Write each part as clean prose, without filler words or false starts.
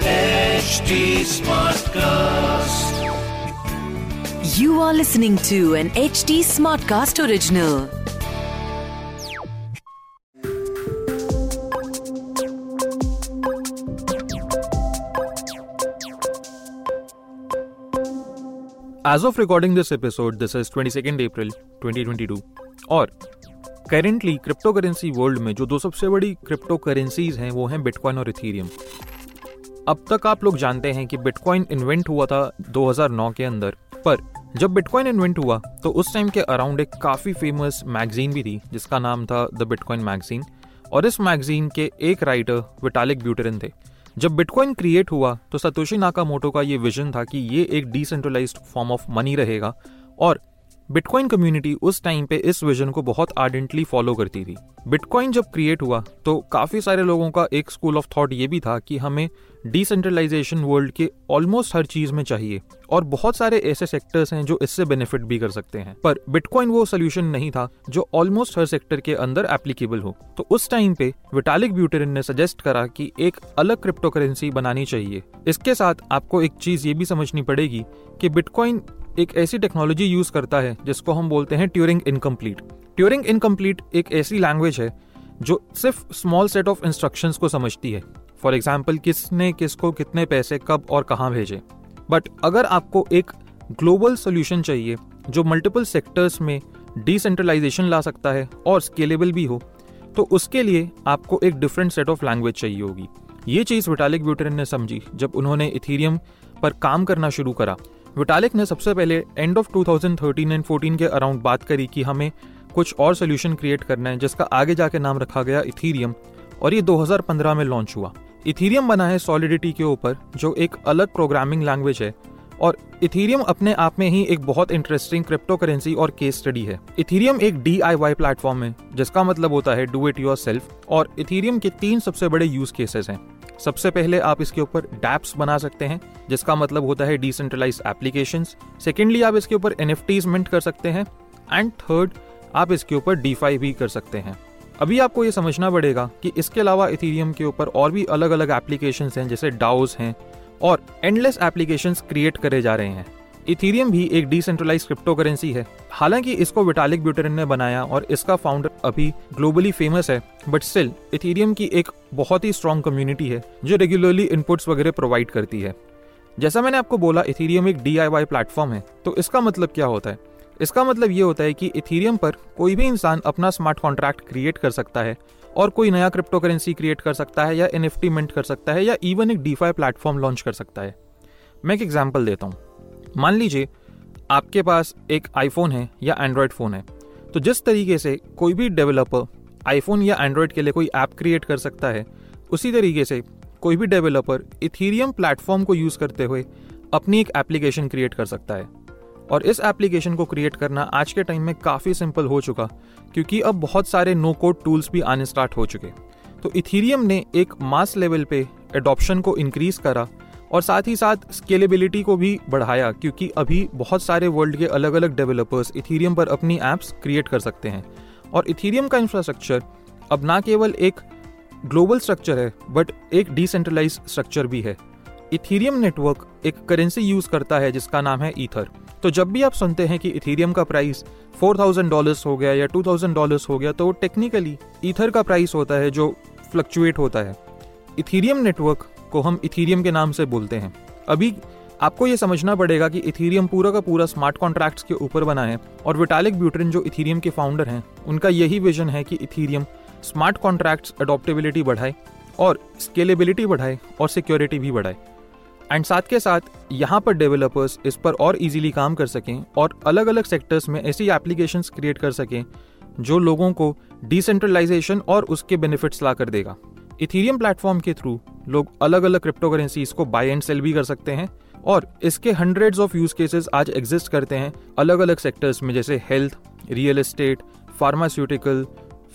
HD Smartcast. You are listening to an HD Smartcast original. As of recording this episode, this is 22nd April 2022 और currently crypto currency world में जो दो सबसे बड़ी crypto currencies हैं वो हैं बिटकॉइन और इथेरियम। अब तक आप लोग जानते हैं कि बिटकॉइन इन्वेंट हुआ था 2009 के अंदर, पर जब बिटकॉइन इन्वेंट हुआ तो उस टाइम के अराउंड एक काफ़ी फेमस मैगजीन भी थी जिसका नाम था द बिटकॉइन मैगजीन, और इस मैगजीन के एक राइटर विटालिक ब्यूटेरिन थे। जब बिटकॉइन क्रिएट हुआ तो सतोशी नाकामोटो का ये विजन था कि ये एक डिसेंट्रलाइज्ड फॉर्म ऑफ मनी रहेगा, और बिटकॉइन कम्युनिटी उस टाइम पे इस विजन को बहुत आर्डेंटली फॉलो करती थी। बिटकॉइन जब क्रिएट हुआ तो काफ़ी सारे लोगों का एक स्कूल ऑफ थॉट ये भी था कि हमें डिसेंट्रलाइजेशन वर्ल्ड के ऑलमोस्ट हर चीज़ में चाहिए, और बहुत सारे ऐसे सेक्टर्स हैं जो इससे बेनिफिट भी कर सकते हैं, पर बिटकॉइन वो सोल्यूशन नहीं था जो ऑलमोस्ट हर सेक्टर के अंदर एप्लीकेबल हो। तो उस टाइम पे विटालिक ब्यूटेरिन ने सजेस्ट करा कि एक अलग क्रिप्टो करेंसी बनानी चाहिए। इसके साथ आपको एक चीज़ ये भी समझनी पड़ेगी कि बिटकॉइन एक ऐसी टेक्नोलॉजी यूज करता है जिसको हम बोलते हैं ट्यूरिंग इनकम्प्लीट। ट्यूरिंग इनकम्प्लीट एक ऐसी लैंग्वेज है जो सिर्फ स्मॉल सेट ऑफ इंस्ट्रक्शंस को समझती है, फॉर एग्जांपल किसने किसको कितने पैसे कब और कहाँ भेजे। बट अगर आपको एक ग्लोबल सोल्यूशन चाहिए जो मल्टीपल सेक्टर्स में डिसेंट्रलाइजेशन ला सकता है और स्केलेबल भी हो, तो उसके लिए आपको एक डिफरेंट सेट ऑफ लैंग्वेज चाहिए होगी। ये चीज़ विटालिक ब्यूटेरिन ने समझी जब उन्होंने इथेरियम पर काम करना शुरू करा। विटालिक ने सबसे पहले एंड ऑफ 2013 एंड 14 के अराउंड बात करी कि हमें कुछ और सोल्यूशन क्रिएट करना है, जिसका आगे जाके नाम रखा गया इथेरियम, और ये 2015 में लॉन्च हुआ। इथेरियम बना है सॉलिडिटी के ऊपर, जो एक अलग प्रोग्रामिंग लैंग्वेज है, और इथेरियम अपने आप में ही एक बहुत इंटरेस्टिंग क्रिप्टो करेंसी और केस स्टडी है। इथेरियम एक DIY प्लेटफॉर्म है, जिसका मतलब होता है डू इट योरसेल्फ, और इथेरियम के 3 सबसे बड़े यूज केसेस हैं। सबसे पहले आप इसके ऊपर डैप्स बना सकते हैं, जिसका मतलब होता है डिसेंट्रलाइज्ड एप्लीकेशंस। सेकेंडली आप इसके ऊपर NFTs मिंट कर सकते हैं, एंड थर्ड आप इसके ऊपर DeFi भी कर सकते हैं। अभी आपको ये समझना पड़ेगा कि इसके अलावा इथेरियम के ऊपर और भी अलग अलग एप्लीकेशंस हैं, जैसे DAOs हैं, और एंडलेस एप्लीकेशंस क्रिएट करे जा रहे हैं। इथेरियम भी एक डिसेंट्रलाइज्ड क्रिप्टो करेंसी है। हालांकि इसको विटालिक ब्यूटेरिन ने बनाया और इसका फाउंडर अभी ग्लोबली फेमस है, बट स्टिल इथेरियम की एक बहुत ही स्ट्रॉन्ग कम्युनिटी है जो रेगुलरली इनपुट्स वगैरह प्रोवाइड करती है। जैसा मैंने आपको बोला, इथेरियम एक DIY प्लेटफॉर्म है, तो इसका मतलब क्या होता है? इसका मतलब ये होता है कि इथेरियम पर कोई भी इंसान अपना स्मार्ट कॉन्ट्रैक्ट क्रिएट कर सकता है और कोई नया क्रिप्टो करेंसी क्रिएट कर सकता है, या NFT मिंट कर सकता है, या इवन एक DeFi प्लेटफॉर्म लॉन्च कर सकता है। मैं एक एग्जाम्पल देता हूँ। मान लीजिए आपके पास एक iPhone है या Android फ़ोन है, तो जिस तरीके से कोई भी डेवलपर iPhone या Android के लिए कोई ऐप क्रिएट कर सकता है, उसी तरीके से कोई भी डेवलपर इथेरियम प्लेटफॉर्म को यूज़ करते हुए अपनी एक एप्लीकेशन क्रिएट कर सकता है। और इस एप्लीकेशन को क्रिएट करना आज के टाइम में काफ़ी सिंपल हो चुका, क्योंकि अब बहुत सारे नो कोड टूल्स भी आने स्टार्ट हो चुके। तो इथेरियम ने एक मास लेवल पे एडॉप्शन को इंक्रीज़ करा और साथ ही साथ स्केलेबिलिटी को भी बढ़ाया, क्योंकि अभी बहुत सारे वर्ल्ड के अलग अलग डेवलपर्स इथेरियम पर अपनी ऐप्स क्रिएट कर सकते हैं। और इथेरियम का इंफ्रास्ट्रक्चर अब ना केवल एक ग्लोबल स्ट्रक्चर है, बट एक डिसेंट्रलाइज स्ट्रक्चर भी है। इथेरियम नेटवर्क एक करेंसी यूज़ करता है जिसका नाम है ईथर। तो जब भी आप सुनते हैं कि इथेरियम का प्राइस $4,000 हो गया या $2,000 हो गया, तो वो टेक्निकली ईथर का प्राइस होता है जो फ्लक्चुएट होता है। इथेरियम नेटवर्क को हम इथेरियम के नाम से बोलते हैं। अभी आपको ये समझना पड़ेगा कि इथेरियम पूरा का पूरा स्मार्ट कॉन्ट्रैक्ट्स के ऊपर बना है, और विटालिक ब्यूटेरिन जो इथेरियम के फाउंडर हैं, उनका यही विजन है कि इथेरियम स्मार्ट कॉन्ट्रैक्ट्स अडॉप्टेबिलिटी बढ़ाए और स्केलेबिलिटी बढ़ाए और सिक्योरिटी भी बढ़ाए, एंड साथ के साथ यहाँ पर डेवलपर्स इस पर और इजीली काम कर सकें और अलग अलग सेक्टर्स में ऐसी एप्लीकेशंस क्रिएट कर सकें जो लोगों को डिसेंट्रलाइजेशन और उसके बेनिफिट्स ला कर देगा। इथेरियम प्लेटफॉर्म के थ्रू लोग अलग अलग क्रिप्टो करेंसीज को बाय एंड सेल भी कर सकते हैं, और इसके हंड्रेड्स ऑफ यूज केसेस आज एग्जिस्ट करते हैं अलग अलग सेक्टर्स में, जैसे health, real estate, pharmaceutical,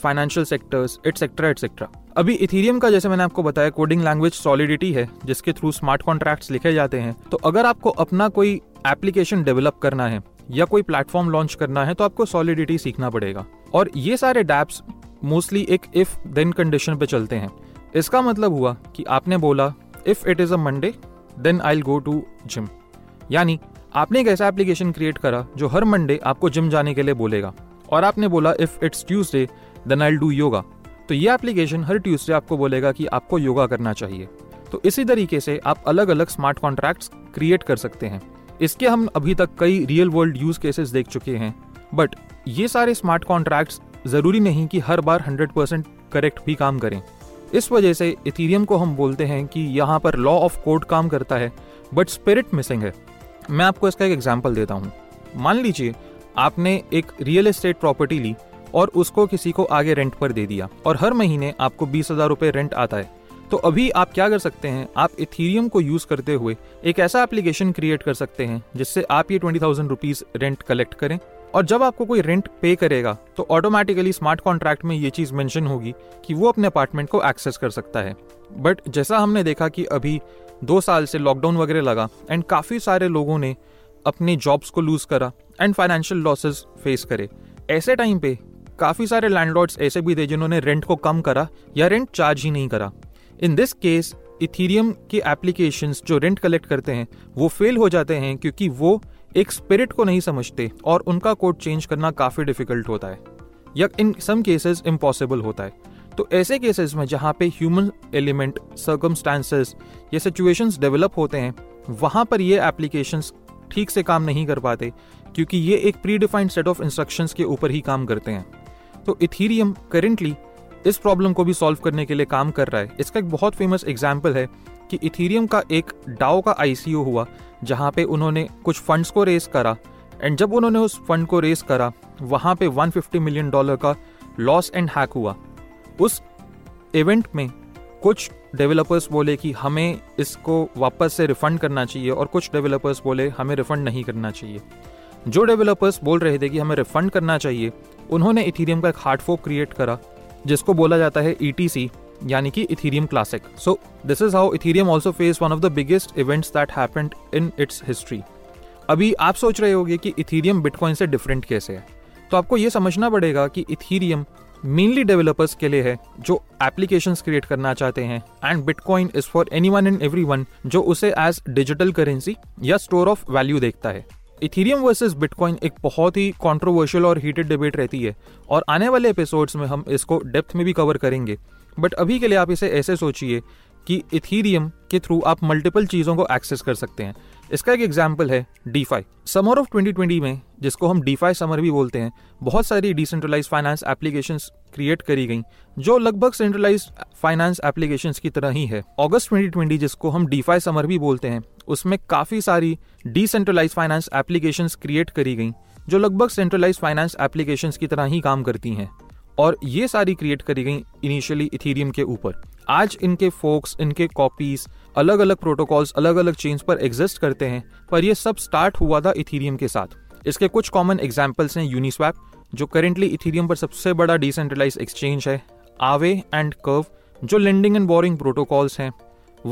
financial sectors, etcetera etcetera. अभी इथेरियम का, जैसे मैंने आपको बताया, कोडिंग लैंग्वेज सॉलिडिटी है, जिसके थ्रू स्मार्ट कॉन्ट्रैक्ट्स लिखे जाते हैं। तो अगर आपको अपना कोई एप्लीकेशन डेवलप करना है या कोई प्लेटफॉर्म लॉन्च करना है, तो आपको सॉलिडिटी सीखना पड़ेगा। और ये सारे डैप्स मोस्टली एक इफ देन कंडीशन पे चलते हैं। इसका मतलब हुआ कि आपने बोला if it is a Monday then I will go to gym, यानी आपने एक ऐसा एप्लीकेशन क्रिएट करा जो हर मंडे आपको जिम जाने के लिए बोलेगा, और आपने बोला if it's Tuesday then I will do yoga, तो ये एप्लीकेशन हर ट्यूसडे आपको बोलेगा कि आपको योगा करना चाहिए। तो इसी तरीके से आप अलग अलग स्मार्ट कॉन्ट्रैक्ट्स क्रिएट कर सकते हैं। इसके हम अभी तक कई रियल वर्ल्ड यूज़ केसेस देख चुके हैं, बट ये सारे स्मार्ट कॉन्ट्रैक्ट्स ज़रूरी नहीं कि हर बार 100% करेक्ट भी काम करें। इस वजह से इथीरियम को हम बोलते हैं कि यहाँ पर लॉ ऑफ कोड काम करता है, बट स्पिरिट मिसिंग है। मैं आपको इसका एक एग्जाम्पल देता हूँ। मान लीजिए आपने एक रियल एस्टेट प्रॉपर्टी ली और उसको किसी को आगे रेंट पर दे दिया, और हर महीने आपको 20,000 रुपये रेंट आता है। तो अभी आप क्या कर सकते हैं, आप इथीरियम को यूज़ करते हुए एक ऐसा एप्लीकेशन क्रिएट कर सकते हैं जिससे आप ये 20,000 रुपीज़ रेंट कलेक्ट करें, और जब आपको कोई रेंट पे करेगा तो ऑटोमेटिकली स्मार्ट कॉन्ट्रैक्ट में ये चीज़ मेंशन होगी कि वो अपने अपार्टमेंट को एक्सेस कर सकता है। बट जैसा हमने देखा कि अभी 2 साल से लॉकडाउन वगैरह लगा एंड काफ़ी सारे लोगों ने अपने जॉब्स को लूज़ करा एंड फाइनेंशियल लॉसेस फेस करे, ऐसे टाइम पे काफ़ी सारे लैंडलॉर्ड्स ऐसे भी थे जिन्होंने रेंट को कम करा या रेंट चार्ज ही नहीं करा। इन दिस केस इथीरियम के एप्लीकेशंस जो रेंट कलेक्ट करते हैं वो फेल हो जाते हैं, क्योंकि वो एक स्पिरिट को नहीं समझते और उनका कोड चेंज करना काफ़ी डिफिकल्ट होता है या इन सम केसेस इम्पॉसिबल होता है। तो ऐसे केसेस में जहाँ पे ह्यूमन एलिमेंट, सर्कमस्टांसेस या सिचुएशंस डेवलप होते हैं, वहाँ पर ये एप्लीकेशंस ठीक से काम नहीं कर पाते, क्योंकि ये एक predefined set of instructions के ऊपर ही काम करते हैं। तो इथीरियम करेंटली इस प्रॉब्लम को भी सॉल्व करने के लिए काम कर रहा है। इसका एक बहुत फेमस एग्जाम्पल है कि इथीरियम का एक डाओ का ICO हुआ जहाँ पे उन्होंने कुछ फंड्स को रेस करा, एंड जब उन्होंने उस फंड को रेस करा वहाँ पे $150 मिलियन का लॉस एंड हैक हुआ। उस इवेंट में कुछ डेवलपर्स बोले कि हमें इसको वापस से रिफ़ंड करना चाहिए, और कुछ डेवलपर्स बोले हमें रिफ़ंड नहीं करना चाहिए। जो डेवलपर्स बोल रहे थे कि हमें रिफ़ंड करना चाहिए, उन्होंने इथीरियम का एक हार्ड फोर्क क्रिएट करा जिसको बोला जाता है ETC, यानी कि Ethereum classic. So this is how Ethereum also face one of the biggest events that happened in its history. अभी आप सोच रहे होंगे कि इथीरियम बिटकॉइन से डिफरेंट कैसे है, तो आपको ये समझना पड़ेगा कि इथीरियम मेनली डेवलपर्स के लिए है जो एप्लीकेशंस क्रिएट करना चाहते हैं, and bitcoin is for anyone and everyone जो उसे एज डिजिटल करेंसी या स्टोर ऑफ वैल्यू देखता है। इथीरियम वर्सेस बिटकॉइन एक बहुत ही कंट्रोवर्शियल और हीटेड डिबेट रहती है, और आने वाले एपिसोड्स में हम इसको डेप्थ में भी कवर करेंगे। बट अभी के लिए आप इसे ऐसे सोचिए कि इथीरियम के थ्रू आप मल्टीपल चीज़ों को एक्सेस कर सकते हैं। इसका एक एग्जाम्पल है DeFi। समर ऑफ 2020 में, जिसको हम DeFi समर भी बोलते हैं, बहुत सारी डिसेंट्रलाइज फाइनेंस एप्लीकेशंस क्रिएट करी गई जो लगभग सेंट्रलाइज फाइनेंस एप्लीकेशंस की तरह ही है। अगस्त 2020, जिसको हम DeFi समर भी बोलते हैं, उसमें काफ़ी सारी डिसेंट्रलाइज फाइनेंस एप्लीकेशंस क्रिएट करी गई जो लगभग सेंट्रलाइज फाइनेंस एप्लीकेशंस की तरह ही काम करती हैं, और ये सारी क्रिएट करी गई इनिशियली इथीरियम के ऊपर। आज इनके फोक्स, इनके कॉपीज, अलग अलग प्रोटोकॉल्स, अलग अलग चेन्स पर एग्जिस्ट करते हैं, पर ये सब स्टार्ट हुआ था इथीरियम के साथ। इसके कुछ कॉमन एग्जांपल्स हैं यूनिस्वैप, जो करेंटली इथीरियम पर सबसे बड़ा डिसेंट्रलाइज एक्सचेंज है, आवे एंड कर्व जो लेंडिंग एंड बोरिंग प्रोटोकॉल्स हैं,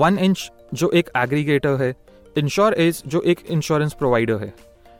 1inch जो एक एग्रीगेटर है, इंश्योर जो एक इंश्योरेंस प्रोवाइडर है।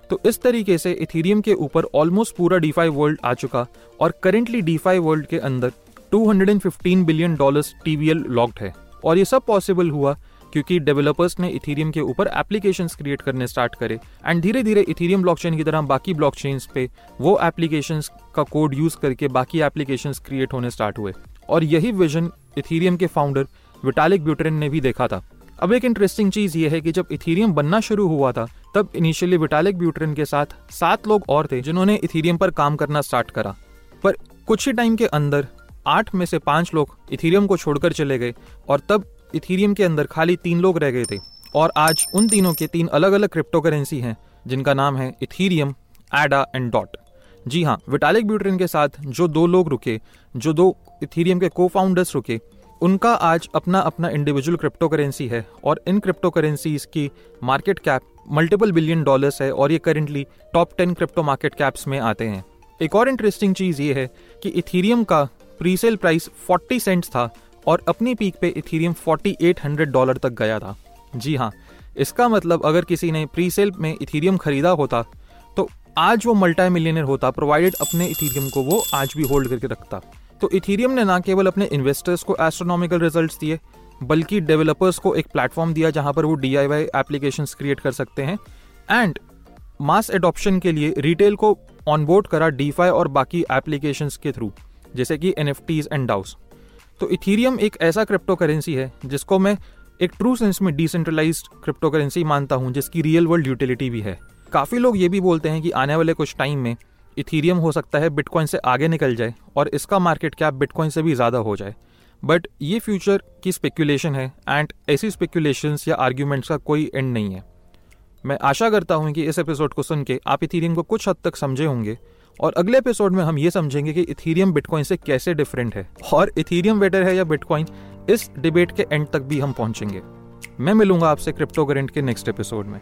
तो इस तरीके से इथीरियम के ऊपर ऑलमोस्ट पूरा DeFi वर्ल्ड आ चुका, और करेंटली DeFi वर्ल्ड के अंदर $215 बिलियन TVL लॉक्ड है। और ये सब पॉसिबल हुआ क्योंकि डेवलपर्स ने इथीरियम के ऊपर एप्लीकेशंस क्रिएट करने स्टार्ट करे, एंड धीरे धीरे इथीरियम ब्लॉकचेन की तरह बाकी ब्लॉकचेन्स पे वो एप्लीकेशंस का कोड यूज़ करके बाकी एप्लीकेशंस क्रिएट होने स्टार्ट हुए, और यही विजन इथीरियम के फाउंडर विटालिक ब्यूटेरिन ने भी देखा था। अब एक इंटरेस्टिंग चीज़ ये है कि जब इथीरियम बनना शुरू हुआ था, तब इनिशियली विटालिक ब्यूटेरिन के साथ 7 लोग और थे जिन्होंने इथीरियम पर काम करना स्टार्ट करा, पर कुछ ही टाइम के अंदर 8 में से 5 लोग इथीरियम को छोड़कर चले गए, और तब इथीरियम के अंदर खाली 3 लोग रह गए थे। और आज उन तीनों के 3 अलग अलग क्रिप्टो करेंसी हैं जिनका नाम है इथीरियम, एडा एंड डॉट। जी हाँ, विटालिक ब्यूटेरिन के साथ जो 2 लोग रुके, जो 2 इथीरियम के को फाउंडर्स रुके, उनका आज अपना अपना इंडिविजुअल क्रिप्टो करेंसी है, और इन क्रिप्टो करेंसीज की market cap multiple billion dollars है, और ये currently top 10 crypto market caps में आते हैं। एक और इंटरेस्टिंग चीज़ ये है कि इथीरियम का प्रीसेल प्राइस 40 सेंट्स था, और अपनी पीक पे इथीरियम $4,800 तक गया था। जी हाँ, इसका मतलब अगर किसी ने प्रीसेल में इथीरियम खरीदा होता तो आज वो मल्टी मिलियनर होता, प्रोवाइडेड अपने इथीरियम को वो आज भी होल्ड करके रखता। तो इथेरियम ने ना केवल अपने इन्वेस्टर्स को एस्ट्रोनॉमिकल रिजल्ट्स दिए, बल्कि डेवलपर्स को एक प्लेटफॉर्म दिया जहां पर वो DIY एप्लीकेशंस क्रिएट कर सकते हैं, एंड मास एडॉप्शन के लिए रिटेल को ऑनबोर्ड करा DeFi और बाकी एप्लीकेशंस के थ्रू, जैसे कि NFTs एंड DAOs। तो इथेरियम एक ऐसा क्रिप्टो करेंसी है जिसको मैं एक ट्रू सेंस में डिसेंट्रलाइज्ड क्रिप्टो करेंसी मानता हूं, जिसकी रियल वर्ल्ड यूटिलिटी भी है। काफ़ी लोग ये भी बोलते हैं कि आने वाले कुछ टाइम में इथेरियम हो सकता है बिटकॉइन से आगे निकल जाए और इसका मार्केट कैप बिटकॉइन से भी ज़्यादा हो जाए, बट ये फ्यूचर की स्पेक्यूलेशन है एंड ऐसी स्पेक्यूलेशंस या आर्ग्यूमेंट्स का कोई एंड नहीं है। मैं आशा करता हूं कि इस एपिसोड को सुन के आप इथेरियम को कुछ हद तक समझे होंगे, और अगले एपिसोड में हम ये समझेंगे कि इथेरियम बिटकॉइन से कैसे डिफरेंट है और इथेरियम बेटर है या बिटकॉइन, इस डिबेट के एंड तक भी हम पहुंचेंगे। मैं मिलूंगा आपसे क्रिप्टो करेंट के नेक्स्ट एपिसोड में।